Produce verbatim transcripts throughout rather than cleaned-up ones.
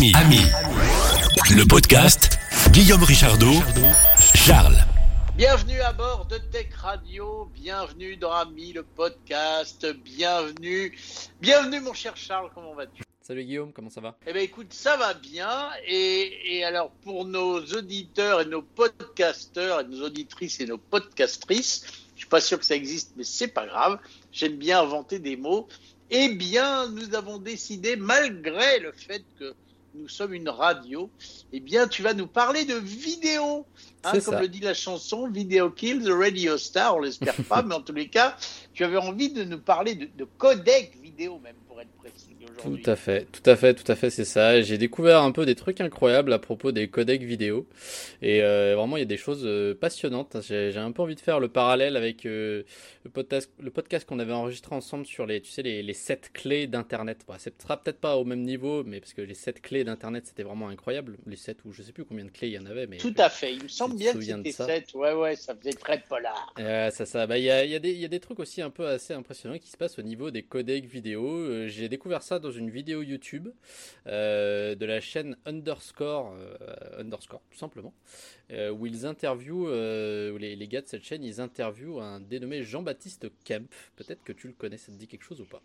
Ami. Ami. Le podcast Guillaume Richardo, Charles. Bienvenue à bord de Tech Radio, bienvenue dans Ami, le podcast, bienvenue. Bienvenue mon cher Charles, comment vas-tu ? Salut Guillaume, comment ça va ? Eh bien écoute, ça va bien. Et, et alors pour nos auditeurs et nos podcasteurs, et nos auditrices et nos podcastrices, je ne suis pas sûr que ça existe, mais c'est pas grave, j'aime bien inventer des mots. Eh bien, nous avons décidé, malgré le fait que nous sommes une radio, eh bien, tu vas nous parler de vidéo. Hein, comme ça le dit la chanson, Video Kill the Radio Star, on l'espère pas, mais en tous les cas, tu avais envie de nous parler de, de codec vidéo, même, pour être précis, aujourd'hui. Tout à fait, tout à fait, tout à fait, c'est ça. J'ai découvert un peu des trucs incroyables à propos des codecs vidéo. Et euh, vraiment, il y a des choses euh, passionnantes. J'ai, j'ai un peu envie de faire le parallèle avec euh, le, podcast, le podcast qu'on avait enregistré ensemble sur les, tu sais, les, les sept clés d'Internet. Bon, ce sera peut-être pas au même niveau, mais parce que les sept clés d'Internet, c'était vraiment incroyable. Les sept ou je sais plus combien de clés il y en avait. Mais tout à fait, il me semble. Bien que c'était sept, ouais, ouais, ça faisait très polar. Euh, ça, ça. Bah, il y a, y a des, il y a des trucs aussi un peu assez impressionnants qui se passent au niveau des codecs vidéo. Euh, j'ai découvert ça dans une vidéo YouTube euh, de la chaîne Underscore, euh, Underscore, tout simplement, euh, où ils interviewent, euh, où les, les gars de cette chaîne, ils interviewent un dénommé Jean-Baptiste Kempf. Peut-être que tu le connais, ça te dit quelque chose ou pas ?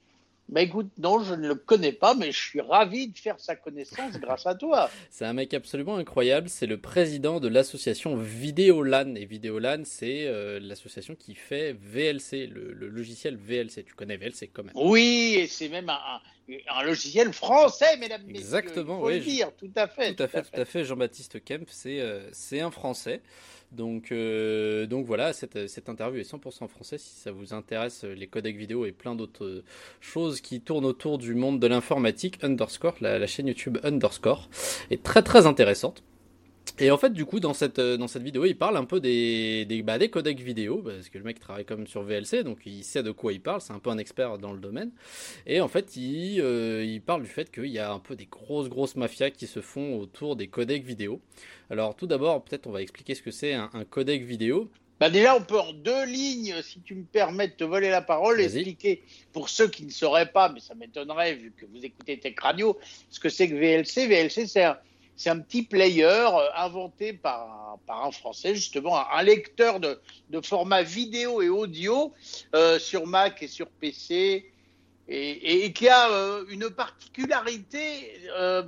Bah écoute, non, je ne le connais pas, mais je suis ravi de faire sa connaissance grâce à toi. C'est un mec absolument incroyable, c'est le président de l'association Videolan. Et Videolan, c'est euh, l'association qui fait V L C, le, le logiciel V L C. Tu connais V L C quand même. Oui, et c'est même un, un, un logiciel français, mesdames et messieurs. Exactement, oui. Il faut le dire, tout à fait. Tout à fait, tout à fait. Jean-Baptiste Kempf, c'est, euh, c'est un Français. Donc, euh, donc voilà, cette, cette interview est cent pour cent français. Si ça vous intéresse, les codecs vidéo et plein d'autres choses qui tournent autour du monde de l'informatique, Underscore, la, la chaîne YouTube Underscore, est très très intéressante. Et en fait, du coup, dans cette, dans cette vidéo, il parle un peu des, des, bah, des codecs vidéo, parce que le mec travaille comme sur V L C, donc il sait de quoi il parle, c'est un peu un expert dans le domaine. Et en fait, il, euh, il parle du fait qu'il y a un peu des grosses, grosses mafias qui se font autour des codecs vidéo. Alors tout d'abord, peut-être on va expliquer ce que c'est un, un codec vidéo. Bah déjà, on peut en deux lignes, si tu me permets de te voler la parole, Vas-y. expliquer pour ceux qui ne sauraient pas, mais ça m'étonnerait vu que vous écoutez Tech Radio, ce que c'est que V L C. V L C, c'est un... C'est un petit player inventé par, par un Français, justement, un, un lecteur de, de format vidéo et audio euh, sur Mac et sur P C, et, et, et qui a euh, une particularité, euh,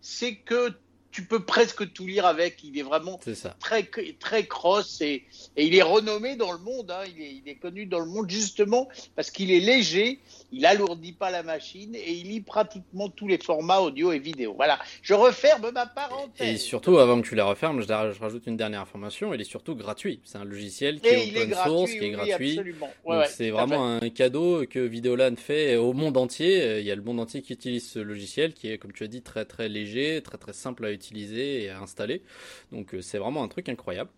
c'est que tu peux presque tout lire avec. Il est vraiment très, très cross, et, et il est renommé dans le monde, hein. Il est, il est connu dans le monde justement parce qu'il est léger, il alourdit pas la machine et il lit pratiquement tous les formats audio et vidéo. Voilà, je referme ma parenthèse. Et surtout, avant que tu la refermes, je, je rajoute une dernière information, il est surtout gratuit. C'est un logiciel qui et est open source, qui est gratuit. Absolument. Ouais, donc ouais, c'est vraiment un cadeau que Videolan fait au monde entier. Il y a le monde entier qui utilise ce logiciel qui est, comme tu as dit, très très léger, très très simple à utiliser. Utiliser et à installer, donc c'est vraiment un truc incroyable.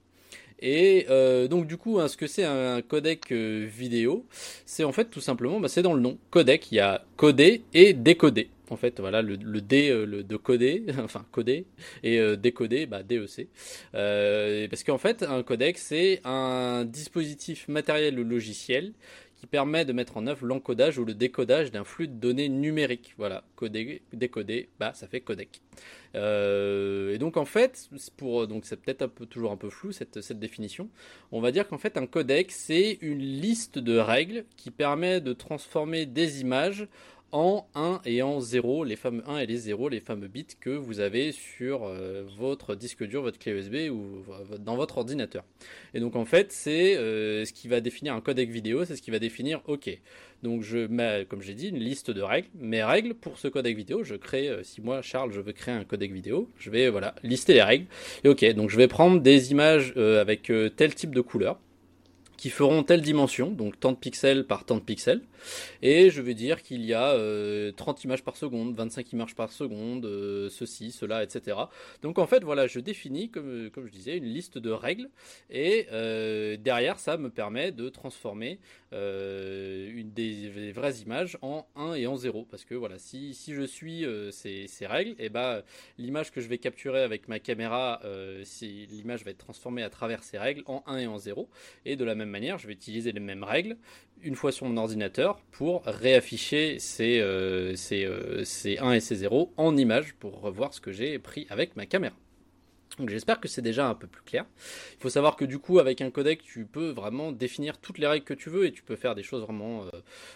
Et euh, donc du coup, hein, ce que c'est un codec euh, vidéo, c'est en fait tout simplement, bah, c'est dans le nom, codec. Il y a coder et décoder. En fait, voilà, le, le D euh, le, de coder, enfin coder et euh, décoder, bah, D E C. Euh, parce qu'en fait, un codec, c'est un dispositif matériel ou logiciel qui permet de mettre en œuvre l'encodage ou le décodage d'un flux de données numériques. Voilà, coder, décoder, bah, ça fait codec. Euh, et donc en fait, pour, donc c'est peut-être un peu, toujours un peu flou cette, cette définition, on va dire qu'en fait un codec, c'est une liste de règles qui permet de transformer des images en un et en zéro, les fameux un et les zéro, les fameux bits que vous avez sur euh, votre disque dur, votre clé U S B ou euh, dans votre ordinateur. Et donc en fait, c'est euh, ce qui va définir un codec vidéo, c'est ce qui va définir, ok, donc je mets, comme j'ai dit, une liste de règles, mes règles pour ce codec vidéo, je crée, euh, si moi, Charles, je veux créer un codec vidéo, je vais, voilà, lister les règles, et ok, donc je vais prendre des images euh, avec euh, tel type de couleur, qui feront telle dimension, donc tant de pixels par tant de pixels, et je vais dire qu'il y a euh, trente images par seconde, vingt-cinq images par seconde, euh, ceci, cela, et cetera. Donc en fait, voilà, je définis, comme, comme je disais, une liste de règles, et euh, derrière, ça me permet de transformer euh, une des, des vraies images en un et en zéro, parce que voilà, si, si je suis euh, ces, ces règles, et bah, l'image que je vais capturer avec ma caméra, euh, si, l'image va être transformée à travers ces règles en un et en zéro, et de la même manière je vais utiliser les mêmes règles une fois sur mon ordinateur pour réafficher ces, euh, ces, euh, ces un et ces zéro en image pour revoir ce que j'ai pris avec ma caméra. Donc j'espère que c'est déjà un peu plus clair. Il faut savoir que du coup avec un codec tu peux vraiment définir toutes les règles que tu veux et tu peux faire des choses vraiment euh,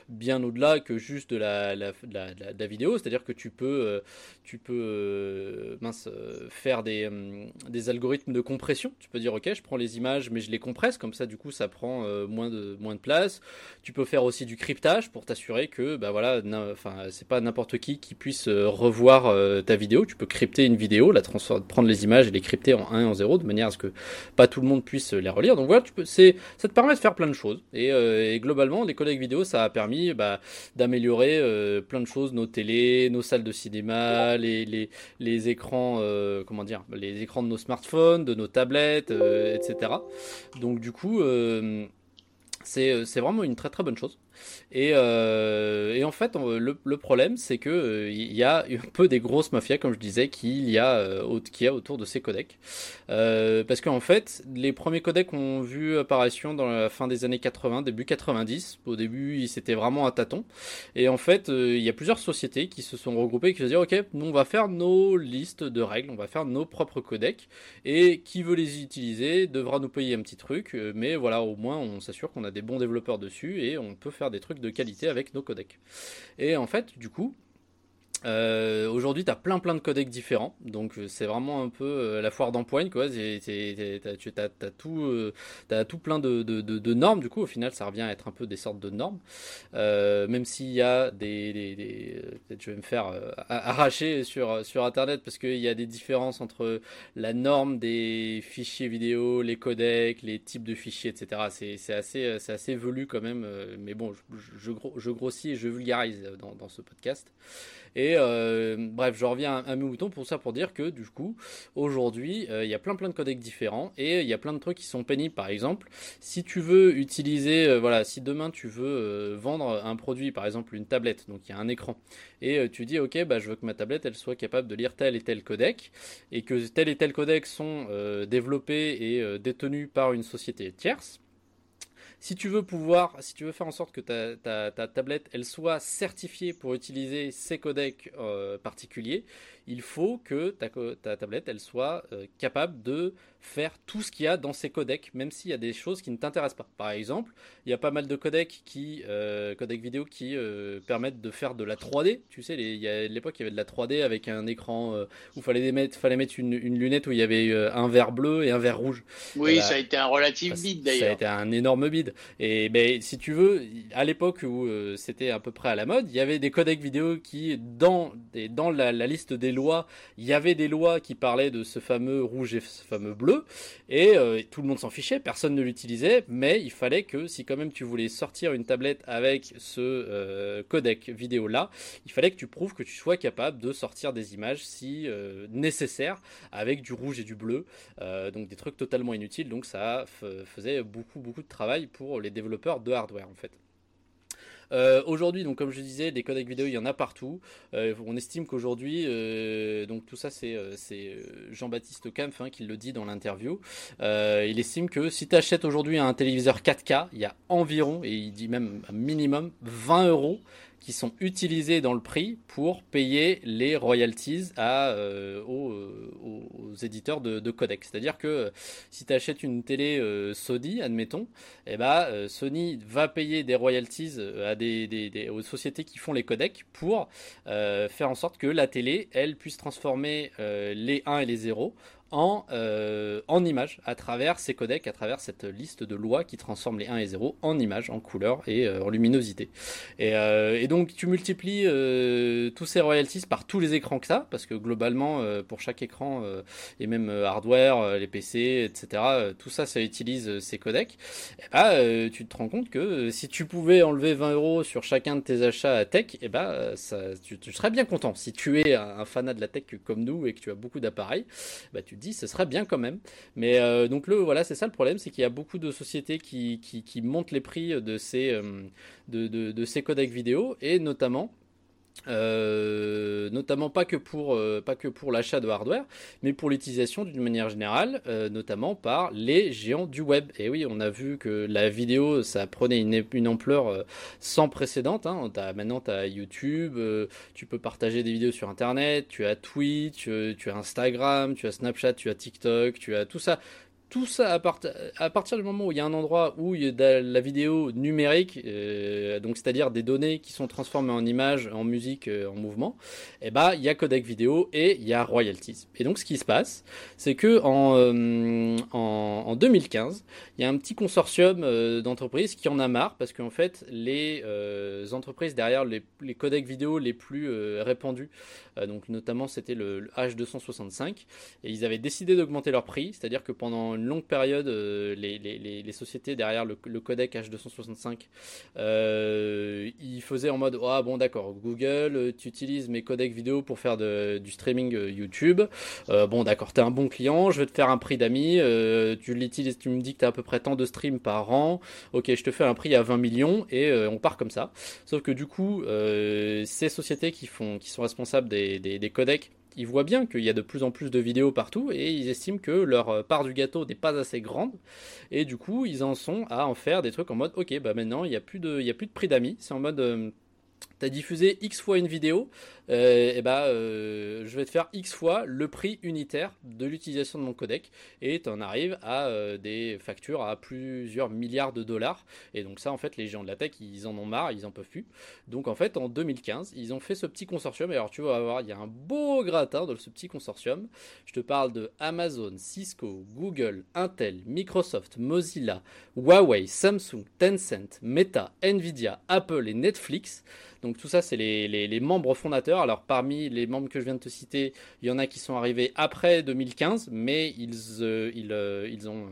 bien au-delà que juste de la, la, de la, de la vidéo, c'est-à-dire que tu peux, euh, tu peux euh, mince, euh, faire des, euh, des algorithmes de compression. Tu peux dire ok, je prends les images mais je les compresse, comme ça du coup ça prend euh, moins, de, moins de place. Tu peux faire aussi du cryptage pour t'assurer que bah, voilà, enfin, c'est pas n'importe qui qui puisse euh, revoir euh, ta vidéo. Tu peux crypter une vidéo, la transformer, prendre les images et les crypté en un et en zéro, de manière à ce que pas tout le monde puisse les relire. Donc voilà, tu peux, c'est, ça te permet de faire plein de choses. Et, euh, et globalement, les collègues vidéo, ça a permis bah, d'améliorer euh, plein de choses, nos télés, nos salles de cinéma, les, les, les écrans, euh, comment dire, les écrans de nos smartphones, de nos tablettes, euh, et cetera. Donc du coup, euh, c'est, c'est vraiment une très très bonne chose. Et, euh, et en fait on, le, le problème c'est que euh, y a un peu des grosses mafias, comme je disais, qu'il y a, euh, qu'il y a autour de ces codecs, euh, parce qu'en fait les premiers codecs ont vu apparition dans la fin des années quatre-vingts, début quatre-vingt-dix. Au début c'était vraiment à tâtons, et en fait il euh, y a plusieurs sociétés qui se sont regroupées et qui se disent ok, nous on va faire nos listes de règles, on va faire nos propres codecs, et qui veut les utiliser devra nous payer un petit truc, mais voilà, au moins on s'assure qu'on a des bons développeurs dessus et on peut faire des trucs de qualité avec nos codecs. Et en fait du coup euh, aujourd'hui t'as plein plein de codecs différents, donc c'est vraiment un peu euh, la foire d'empoigne quoi. C'est, c'est, t'as, t'as, t'as tout euh, t'as tout plein de, de, de, de normes. Du coup au final ça revient à être un peu des sortes de normes, euh, même s'il y a des, des, des peut-être je vais me faire euh, arracher sur, sur internet parce qu'il y a des différences entre la norme des fichiers vidéo, les codecs, les types de fichiers, etc. c'est, c'est, assez, c'est assez velu quand même, mais bon je, je, je grossis et je vulgarise dans, dans ce podcast. Et Et euh, bref, je reviens à mes moutons pour ça, pour dire que du coup, aujourd'hui, euh, il y a plein plein de codecs différents et il y a plein de trucs qui sont pénibles. Par exemple, si tu veux utiliser, euh, voilà, si demain tu veux euh, vendre un produit, par exemple une tablette, donc il y a un écran, et euh, tu dis ok, bah, je veux que ma tablette elle soit capable de lire tel et tel codec, et que tel et tel codec sont euh, développés et euh, détenus par une société tierce. Si tu veux pouvoir, si tu veux faire en sorte que ta, ta, ta tablette elle soit certifiée pour utiliser ces codecs euh, particuliers, il faut que ta, ta tablette elle soit euh, capable de faire tout ce qu'il y a dans ces codecs, même s'il y a des choses qui ne t'intéressent pas. Par exemple, il y a pas mal de codecs qui, euh, codecs vidéo qui euh, permettent de faire de la trois D. Tu sais, les, il y a, à l'époque il y avait de la trois D avec un écran euh, où il fallait mettre, fallait mettre une, une lunette où il y avait euh, un vert bleu et un vert rouge. Oui, voilà. Ça a été un relatif enfin, bide d'ailleurs. Ça a été un énorme bide. Et ben, si tu veux, à l'époque où euh, c'était à peu près à la mode, il y avait des codecs vidéo qui, dans, des, dans la, la liste des lois, il y avait des lois qui parlaient de ce fameux rouge et ce fameux bleu, et euh, tout le monde s'en fichait, personne ne l'utilisait, mais il fallait que, si quand même tu voulais sortir une tablette avec ce euh, codec vidéo-là, il fallait que tu prouves que tu sois capable de sortir des images si euh, nécessaire, avec du rouge et du bleu, euh, donc des trucs totalement inutiles, donc ça f- faisait beaucoup, beaucoup de travail pour les développeurs de hardware en fait. Euh, aujourd'hui, donc comme je disais, des codecs vidéo, il y en a partout. Euh, on estime qu'aujourd'hui, euh, donc tout ça, c'est, c'est Jean-Baptiste Kempf hein, qui le dit dans l'interview. Euh, il estime que si tu achètes aujourd'hui un téléviseur quatre K, il y a environ, et il dit même un minimum, vingt euros qui sont utilisés dans le prix pour payer les royalties à, euh, aux, aux éditeurs de, de codecs. C'est-à-dire que si tu achètes une télé euh, Sony, admettons, eh ben, euh, Sony va payer des royalties à des, des, des, aux sociétés qui font les codecs pour euh, faire en sorte que la télé, elle, puisse transformer euh, les un et les zéro en, euh, en images à travers ces codecs, à travers cette liste de lois qui transforme les un et zéro en images, en couleurs et euh, en luminosité. Et, euh, et donc tu multiplies euh, tous ces royalties par tous les écrans que ça, parce que globalement euh, pour chaque écran euh, et même euh, hardware, euh, les P C, etc., euh, tout ça ça utilise euh, ces codecs. Et bah, euh, tu te rends compte que euh, si tu pouvais enlever vingt euros sur chacun de tes achats à tech, et bah, ça, tu, tu serais bien content. Si tu es un, un fanat de la tech comme nous et que tu as beaucoup d'appareils, bah, tu tu te dis ce serait bien quand même, mais euh, donc le voilà, c'est ça le problème, c'est qu'il y a beaucoup de sociétés qui qui, qui montent les prix de ces euh, de, de de ces codecs vidéo, et notamment Euh, notamment pas que pour euh, pas que pour l'achat de hardware, mais pour l'utilisation d'une manière générale, euh, notamment par les géants du web. Et oui, on a vu que la vidéo, ça prenait une, une ampleur euh, sans précédente, hein. T'as, maintenant tu as YouTube, euh, tu peux partager des vidéos sur Internet, tu as Twitch, tu, tu as Instagram, tu as Snapchat, tu as TikTok, tu as tout ça. Tout ça, à, part, à partir du moment où il y a un endroit où il y a de la vidéo numérique, euh, donc c'est-à-dire des données qui sont transformées en images, en musique, euh, en mouvement, eh ben, il y a codec vidéo et il y a royalties. Et donc, ce qui se passe, c'est que en, euh, en, en deux mille quinze, il y a un petit consortium euh, d'entreprises qui en a marre parce qu'en fait, les euh, entreprises derrière les, les codecs vidéo les plus euh, répandus, euh, donc notamment c'était le, le H deux cent soixante-cinq, et ils avaient décidé d'augmenter leur prix, c'est-à-dire que pendant une longue période, euh, les, les, les sociétés derrière le, le codec H deux cent soixante-cinq, euh, ils faisaient en mode ah oh, bon d'accord, Google, tu utilises mes codecs vidéo pour faire de, du streaming YouTube, euh, bon d'accord, t'es un bon client, je vais te faire un prix d'ami, euh, tu l'utilises, tu me dis que t'as à peu près tant de streams par an, ok, je te fais un prix à vingt millions et euh, on part comme ça. Sauf que du coup, euh, ces sociétés qui font, qui sont responsables des, des, des codecs, ils voient bien qu'il y a de plus en plus de vidéos partout et ils estiment que leur part du gâteau n'est pas assez grande. Et du coup, ils en sont à en faire des trucs en mode « Ok, bah maintenant, il n'y a, a plus de prix d'amis. » C'est en mode euh, « T'as diffusé X fois une vidéo, euh, et bah, euh, je vais te faire X fois le prix unitaire de l'utilisation de mon codec. » Et t'en arrives à euh, des factures à plusieurs milliards de dollars. Et donc ça, en fait, les géants de la tech, ils en ont marre, ils en peuvent plus. Donc en fait, en deux mille quinze, ils ont fait ce petit consortium. Et alors tu vas voir, il y a un beau gratin de ce petit consortium. Je te parle de Amazon, Cisco, Google, Intel, Microsoft, Mozilla, Huawei, Samsung, Tencent, Meta, Nvidia, Apple et Netflix. Donc tout ça, c'est les, les, les membres fondateurs. Alors parmi les membres que je viens de te citer, il y en a qui sont arrivés après deux mille quinze, mais ils, euh, ils, euh, ils, ont,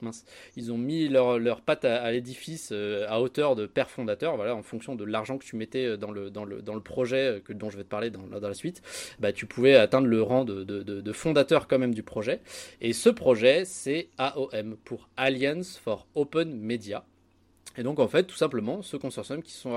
mince, ils ont mis leur, leur patte à, à l'édifice euh, à hauteur de père fondateur. Voilà, en fonction de l'argent que tu mettais dans le, dans le, dans le projet que, dont je vais te parler dans, dans la suite, bah, tu pouvais atteindre le rang de, de, de, de fondateur quand même du projet. Et ce projet, c'est A O M pour Alliance for Open Media. Et donc en fait, tout simplement, ce consortium qui se sont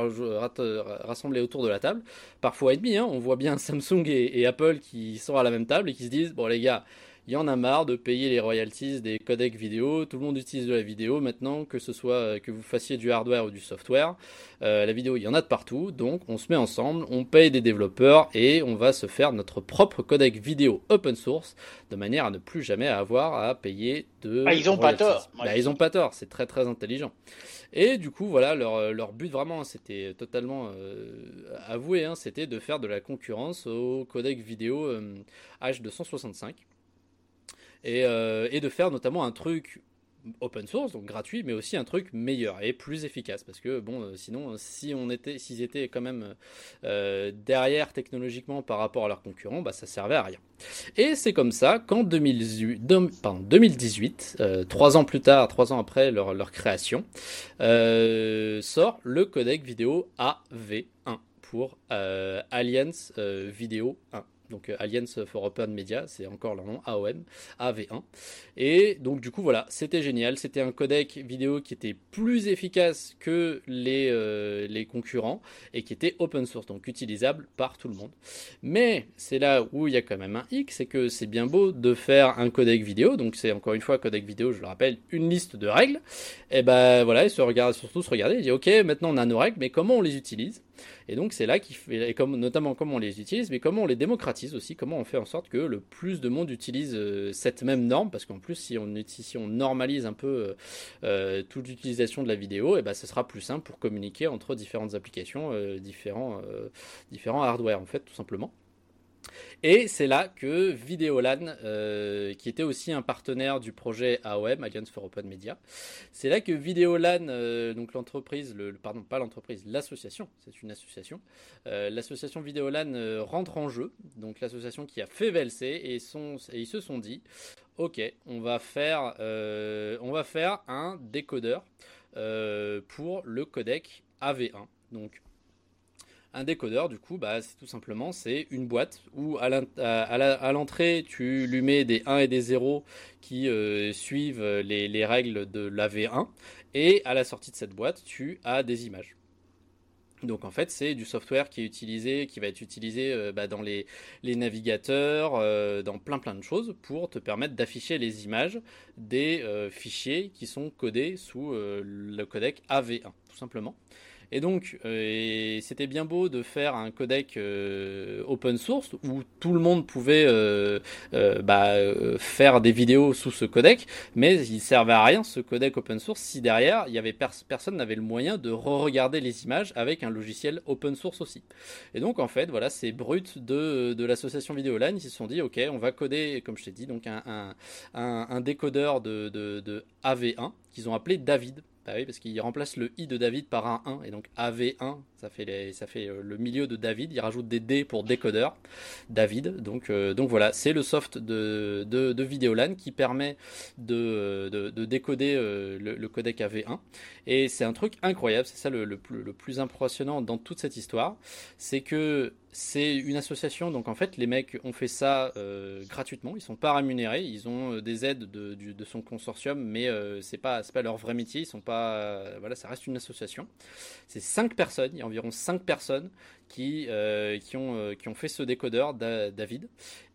rassemblés autour de la table, parfois et demi, hein, on voit bien Samsung et, et Apple qui sont à la même table et qui se disent « Bon les gars, il y en a marre de payer les royalties des codecs vidéo, tout le monde utilise de la vidéo maintenant, que ce soit que vous fassiez du hardware ou du software, euh, la vidéo il y en a de partout, donc on se met ensemble, on paye des développeurs et on va se faire notre propre codec vidéo open source, de manière à ne plus jamais avoir à payer de ah, ils ont royalties. Pas tort. Bah, ils ont pas tort, c'est très très intelligent. Et du coup, voilà, leur, leur but vraiment, c'était totalement euh, avoué, hein, c'était de faire de la concurrence au codec vidéo euh, H deux cent soixante-cinq et, euh, et de faire notamment un truc open source, donc gratuit, mais aussi un truc meilleur et plus efficace, parce que bon, sinon, si on était, s'ils étaient quand même euh, derrière technologiquement par rapport à leurs concurrents, bah ça servait à rien. Et c'est comme ça qu'en deux mille dix-huit, euh, trois ans plus tard, trois ans après leur, leur création, euh, sort le codec vidéo A V un pour euh, Alliance euh, Vidéo un. Donc Alliance for Open Media, c'est encore leur nom, A O M, A V un. Et donc du coup voilà, c'était génial, c'était un codec vidéo qui était plus efficace que les, euh, les concurrents et qui était open source, donc utilisable par tout le monde. Mais c'est là où il y a quand même un hic, c'est que c'est bien beau de faire un codec vidéo, donc c'est encore une fois codec vidéo, je le rappelle, une liste de règles. Et ben voilà, ils se regardent, surtout se regarder, ils disent ok, maintenant on a nos règles, mais comment on les utilise ? Et donc c'est là qu'il fait, comme, notamment comment on les utilise, mais comment on les démocratise aussi, comment on fait en sorte que le plus de monde utilise euh, cette même norme, parce qu'en plus si on, si on normalise un peu euh, toute l'utilisation de la vidéo, et ben ce sera plus simple pour communiquer entre différentes applications, euh, différents, euh, différents hardware en fait tout simplement. Et c'est là que Videolan, euh, qui était aussi un partenaire du projet A O M, Alliance for Open Media, c'est là que Videolan, euh, donc l'entreprise, le, le, pardon, pas l'entreprise, l'association, c'est une association, euh, l'association Videolan euh, rentre en jeu, donc l'association qui a fait V L C, et, sont, et ils se sont dit, ok, on va faire, euh, on va faire un décodeur euh, pour le codec A V un, donc Un décodeur, du coup, bah, c'est tout simplement c'est une boîte où à l'entrée, tu lui mets des un et des zéro qui euh, suivent les, les règles de l'A V un. Et à la sortie de cette boîte, tu as des images. Donc en fait, c'est du software qui est utilisé, qui va être utilisé euh, bah, dans les, les navigateurs, euh, dans plein plein de choses pour te permettre d'afficher les images des euh, fichiers qui sont codés sous euh, le codec A V un, tout simplement. Et donc, euh, c'était bien beau de faire un codec euh, open source où tout le monde pouvait euh, euh, bah, euh, faire des vidéos sous ce codec, mais il servait à rien ce codec open source si derrière il y avait pers- personne n'avait le moyen de re-regarder les images avec un logiciel open source aussi. Et donc en fait, voilà, ces brutes de de l'association Videolan, ils se sont dit ok, on va coder, comme je t'ai dit, donc un un un, un décodeur de de, de A V un qu'ils ont appelé David. Ah oui, parce qu'il remplace le i de David par un un, et donc A V un, ça fait, les, ça fait le milieu de David, il rajoute des d pour décodeur, David, donc, euh, donc voilà, c'est le soft de, de, de Videolan qui permet de, de, de décoder euh, le, le codec A V un, et c'est un truc incroyable, c'est ça le, le, plus, le plus impressionnant dans toute cette histoire, c'est que c'est une association, donc en fait les mecs ont fait ça euh, gratuitement, ils sont pas rémunérés, ils ont euh, des aides de, du, de son consortium, mais euh, c'est pas, c'est pas leur vrai métier, ils sont pas, euh, voilà, ça reste une association. C'est cinq personnes, il y a environ cinq personnes qui euh, qui ont euh, qui ont fait ce décodeur da, David,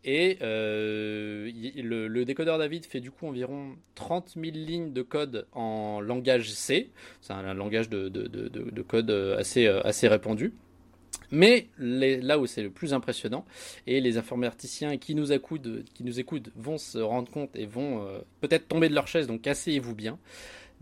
et euh, il, le, le décodeur David fait du coup environ trente mille lignes de code en langage C, c'est un, un langage de, de de de code assez assez répandu. Mais les, là où c'est le plus impressionnant, et les informaticiens qui nous accoudent, qui nous écoutent vont se rendre compte et vont euh, peut-être tomber de leur chaise, donc asseyez-vous bien.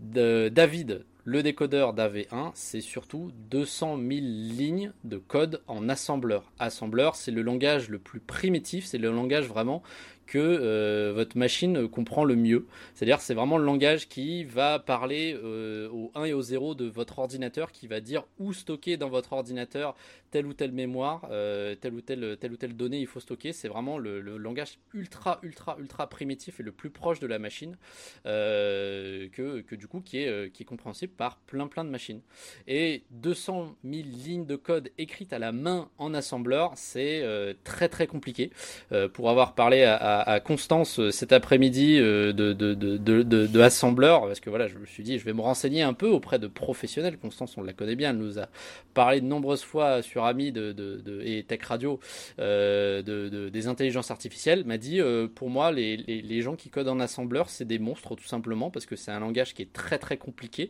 De, David, le décodeur d'A V un, c'est surtout deux cent mille lignes de code en assembleur. Assembleur, c'est le langage le plus primitif, c'est le langage vraiment que euh, votre machine comprend le mieux. C'est-à-dire c'est vraiment le langage qui va parler euh, au un et au zéro de votre ordinateur, qui va dire où stocker dans votre ordinateur telle ou telle mémoire, euh, telle ou telle, telle ou telle donnée il faut stocker. C'est vraiment le, le langage ultra, ultra, ultra primitif et le plus proche de la machine euh, que, que du coup qui est, qui est compréhensible par plein plein de machines. Et deux cent mille lignes de code écrites à la main en assembleur, c'est euh, très très compliqué. Euh, pour avoir parlé à, à à Constance cet après-midi de, de, de, de, de assembleur, parce que voilà, je me suis dit je vais me renseigner un peu auprès de professionnels. Constance, on la connaît bien, elle nous a parlé de nombreuses fois sur Ami de, de, de, et Tech Radio euh, de, de, des intelligences artificielles, m'a dit euh, pour moi les, les, les gens qui codent en assembleur c'est des monstres tout simplement, parce que c'est un langage qui est très très compliqué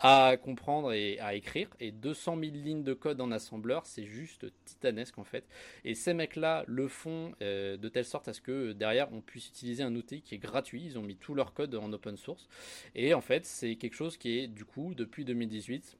à comprendre et à écrire, et deux cent mille lignes de code en assembleur c'est juste titanesque en fait, et ces mecs là le font euh, de telle sorte à ce que derrière on puisse utiliser un outil qui est gratuit. Ils ont mis tout leur code en open source, et en fait c'est quelque chose qui est du coup depuis deux mille dix-huit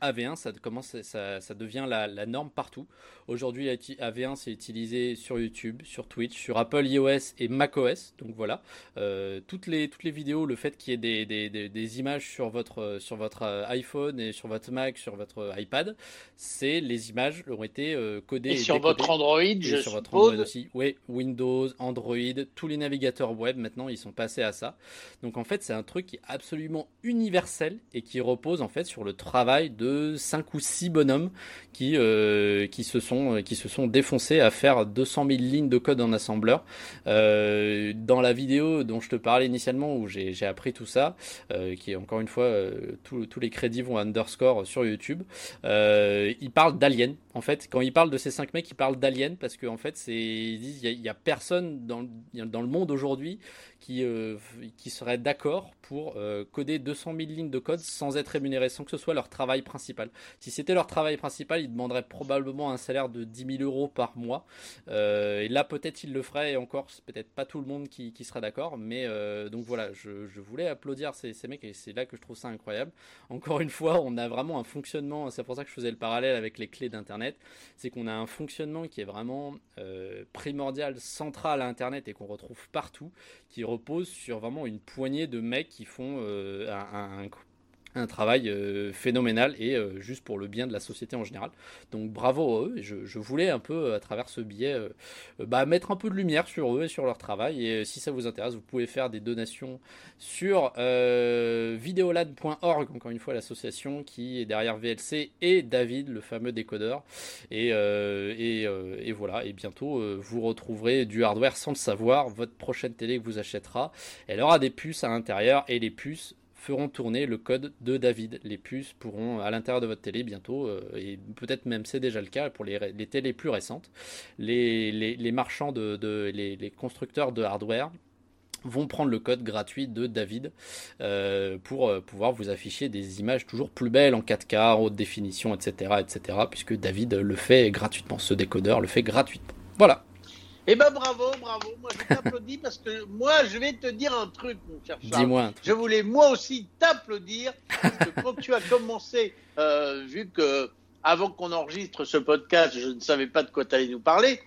A V un, ça commence, ça, ça devient la, la norme partout. Aujourd'hui, A V un, c'est utilisé sur YouTube, sur Twitch, sur Apple iOS et macOS. Donc voilà, euh, toutes les toutes les vidéos, le fait qu'il y ait des des, des, des images sur votre sur votre iPhone et sur votre Mac, sur votre iPad, c'est les images ont été euh, codées. Et sur et votre Android, et je sur suppose. Votre Android aussi. Oui, Windows, Android, tous les navigateurs web maintenant, ils sont passés à ça. Donc en fait, c'est un truc qui est absolument universel et qui repose en fait sur le travail de cinq ou six bonhommes qui, euh, qui, se sont, qui se sont défoncés à faire deux cent mille lignes de code en assembleur. Euh, dans la vidéo dont je te parlais initialement, où j'ai, j'ai appris tout ça, euh, qui est encore une fois, euh, tout, tous les crédits vont à Underscore sur YouTube, euh, ils parlent d'aliens. En fait, quand ils parlent de ces cinq mecs, ils parlent d'aliens parce qu'en fait, c'est, ils disent il n'y a, a personne dans, dans le monde aujourd'hui qui, euh, qui serait d'accord pour euh, coder deux cent mille lignes de code sans être rémunéré, sans que ce soit leur travail principal. Principal. Si c'était leur travail principal, ils demanderaient probablement un salaire de dix mille euros par mois. Euh, et là, peut-être ils le feraient, et encore, c'est peut-être pas tout le monde qui, qui sera d'accord. Mais euh, donc voilà, je, je voulais applaudir ces, ces mecs, et c'est là que je trouve ça incroyable. Encore une fois, on a vraiment un fonctionnement, c'est pour ça que je faisais le parallèle avec les clés d'Internet, c'est qu'on a un fonctionnement qui est vraiment euh, primordial, central à Internet, et qu'on retrouve partout, qui repose sur vraiment une poignée de mecs qui font euh, un, un un travail euh, phénoménal et euh, juste pour le bien de la société en général. Donc bravo à eux, et je, je voulais un peu à travers ce billet euh, bah, mettre un peu de lumière sur eux et sur leur travail, et euh, si ça vous intéresse, vous pouvez faire des donations sur euh, videolan point org, encore une fois l'association qui est derrière V L C et David, le fameux décodeur, et, euh, et, euh, et voilà, et bientôt euh, vous retrouverez du hardware sans le savoir. Votre prochaine télé que vous achètera, elle aura des puces à l'intérieur, et les puces feront tourner le code de David. Les puces pourront, à l'intérieur de votre télé bientôt, euh, et peut-être même c'est déjà le cas pour les, les télés plus récentes, les, les, les marchands, de, de, les, les constructeurs de hardware vont prendre le code gratuit de David euh, pour euh, pouvoir vous afficher des images toujours plus belles en quatre K, haute définition, et cetera, et cetera, puisque David le fait gratuitement, ce décodeur le fait gratuitement. Voilà. Eh ben bravo, bravo, moi je t'applaudis parce que moi je vais te dire un truc, mon cher Charles. Dis-moi un truc. Je voulais moi aussi t'applaudir parce que quand tu as commencé, euh, vu que avant qu'on enregistre ce podcast, je ne savais pas de quoi tu allais nous parler,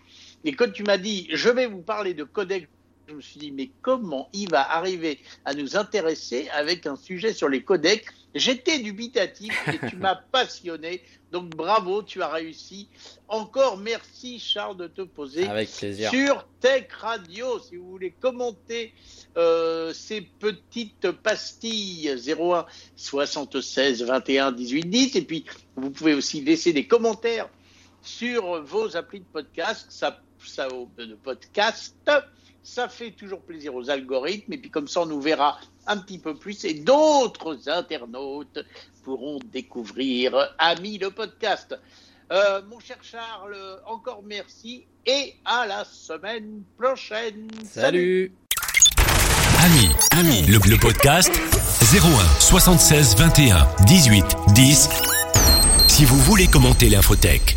et quand tu m'as dit je vais vous parler de codec, je me suis dit mais comment il va arriver à nous intéresser avec un sujet sur les codecs. J'étais dubitatif et tu m'as passionné. Donc bravo, tu as réussi. Encore merci Charles de te poser sur Tech Radio. Si vous voulez commenter euh, ces petites pastilles zéro un soixante-seize vingt et un dix-huit dix, et puis vous pouvez aussi laisser des commentaires sur vos applis de podcast, ça, ça, de podcast. Ça fait toujours plaisir aux algorithmes, et puis comme ça on nous verra un petit peu plus et d'autres internautes pourront découvrir Ami le podcast. Euh, mon cher Charles, encore merci et à la semaine prochaine. Salut. Ami, Ami, le, le podcast zéro un soixante-seize vingt et un dix-huit dix. Si vous voulez commenter l'infotech.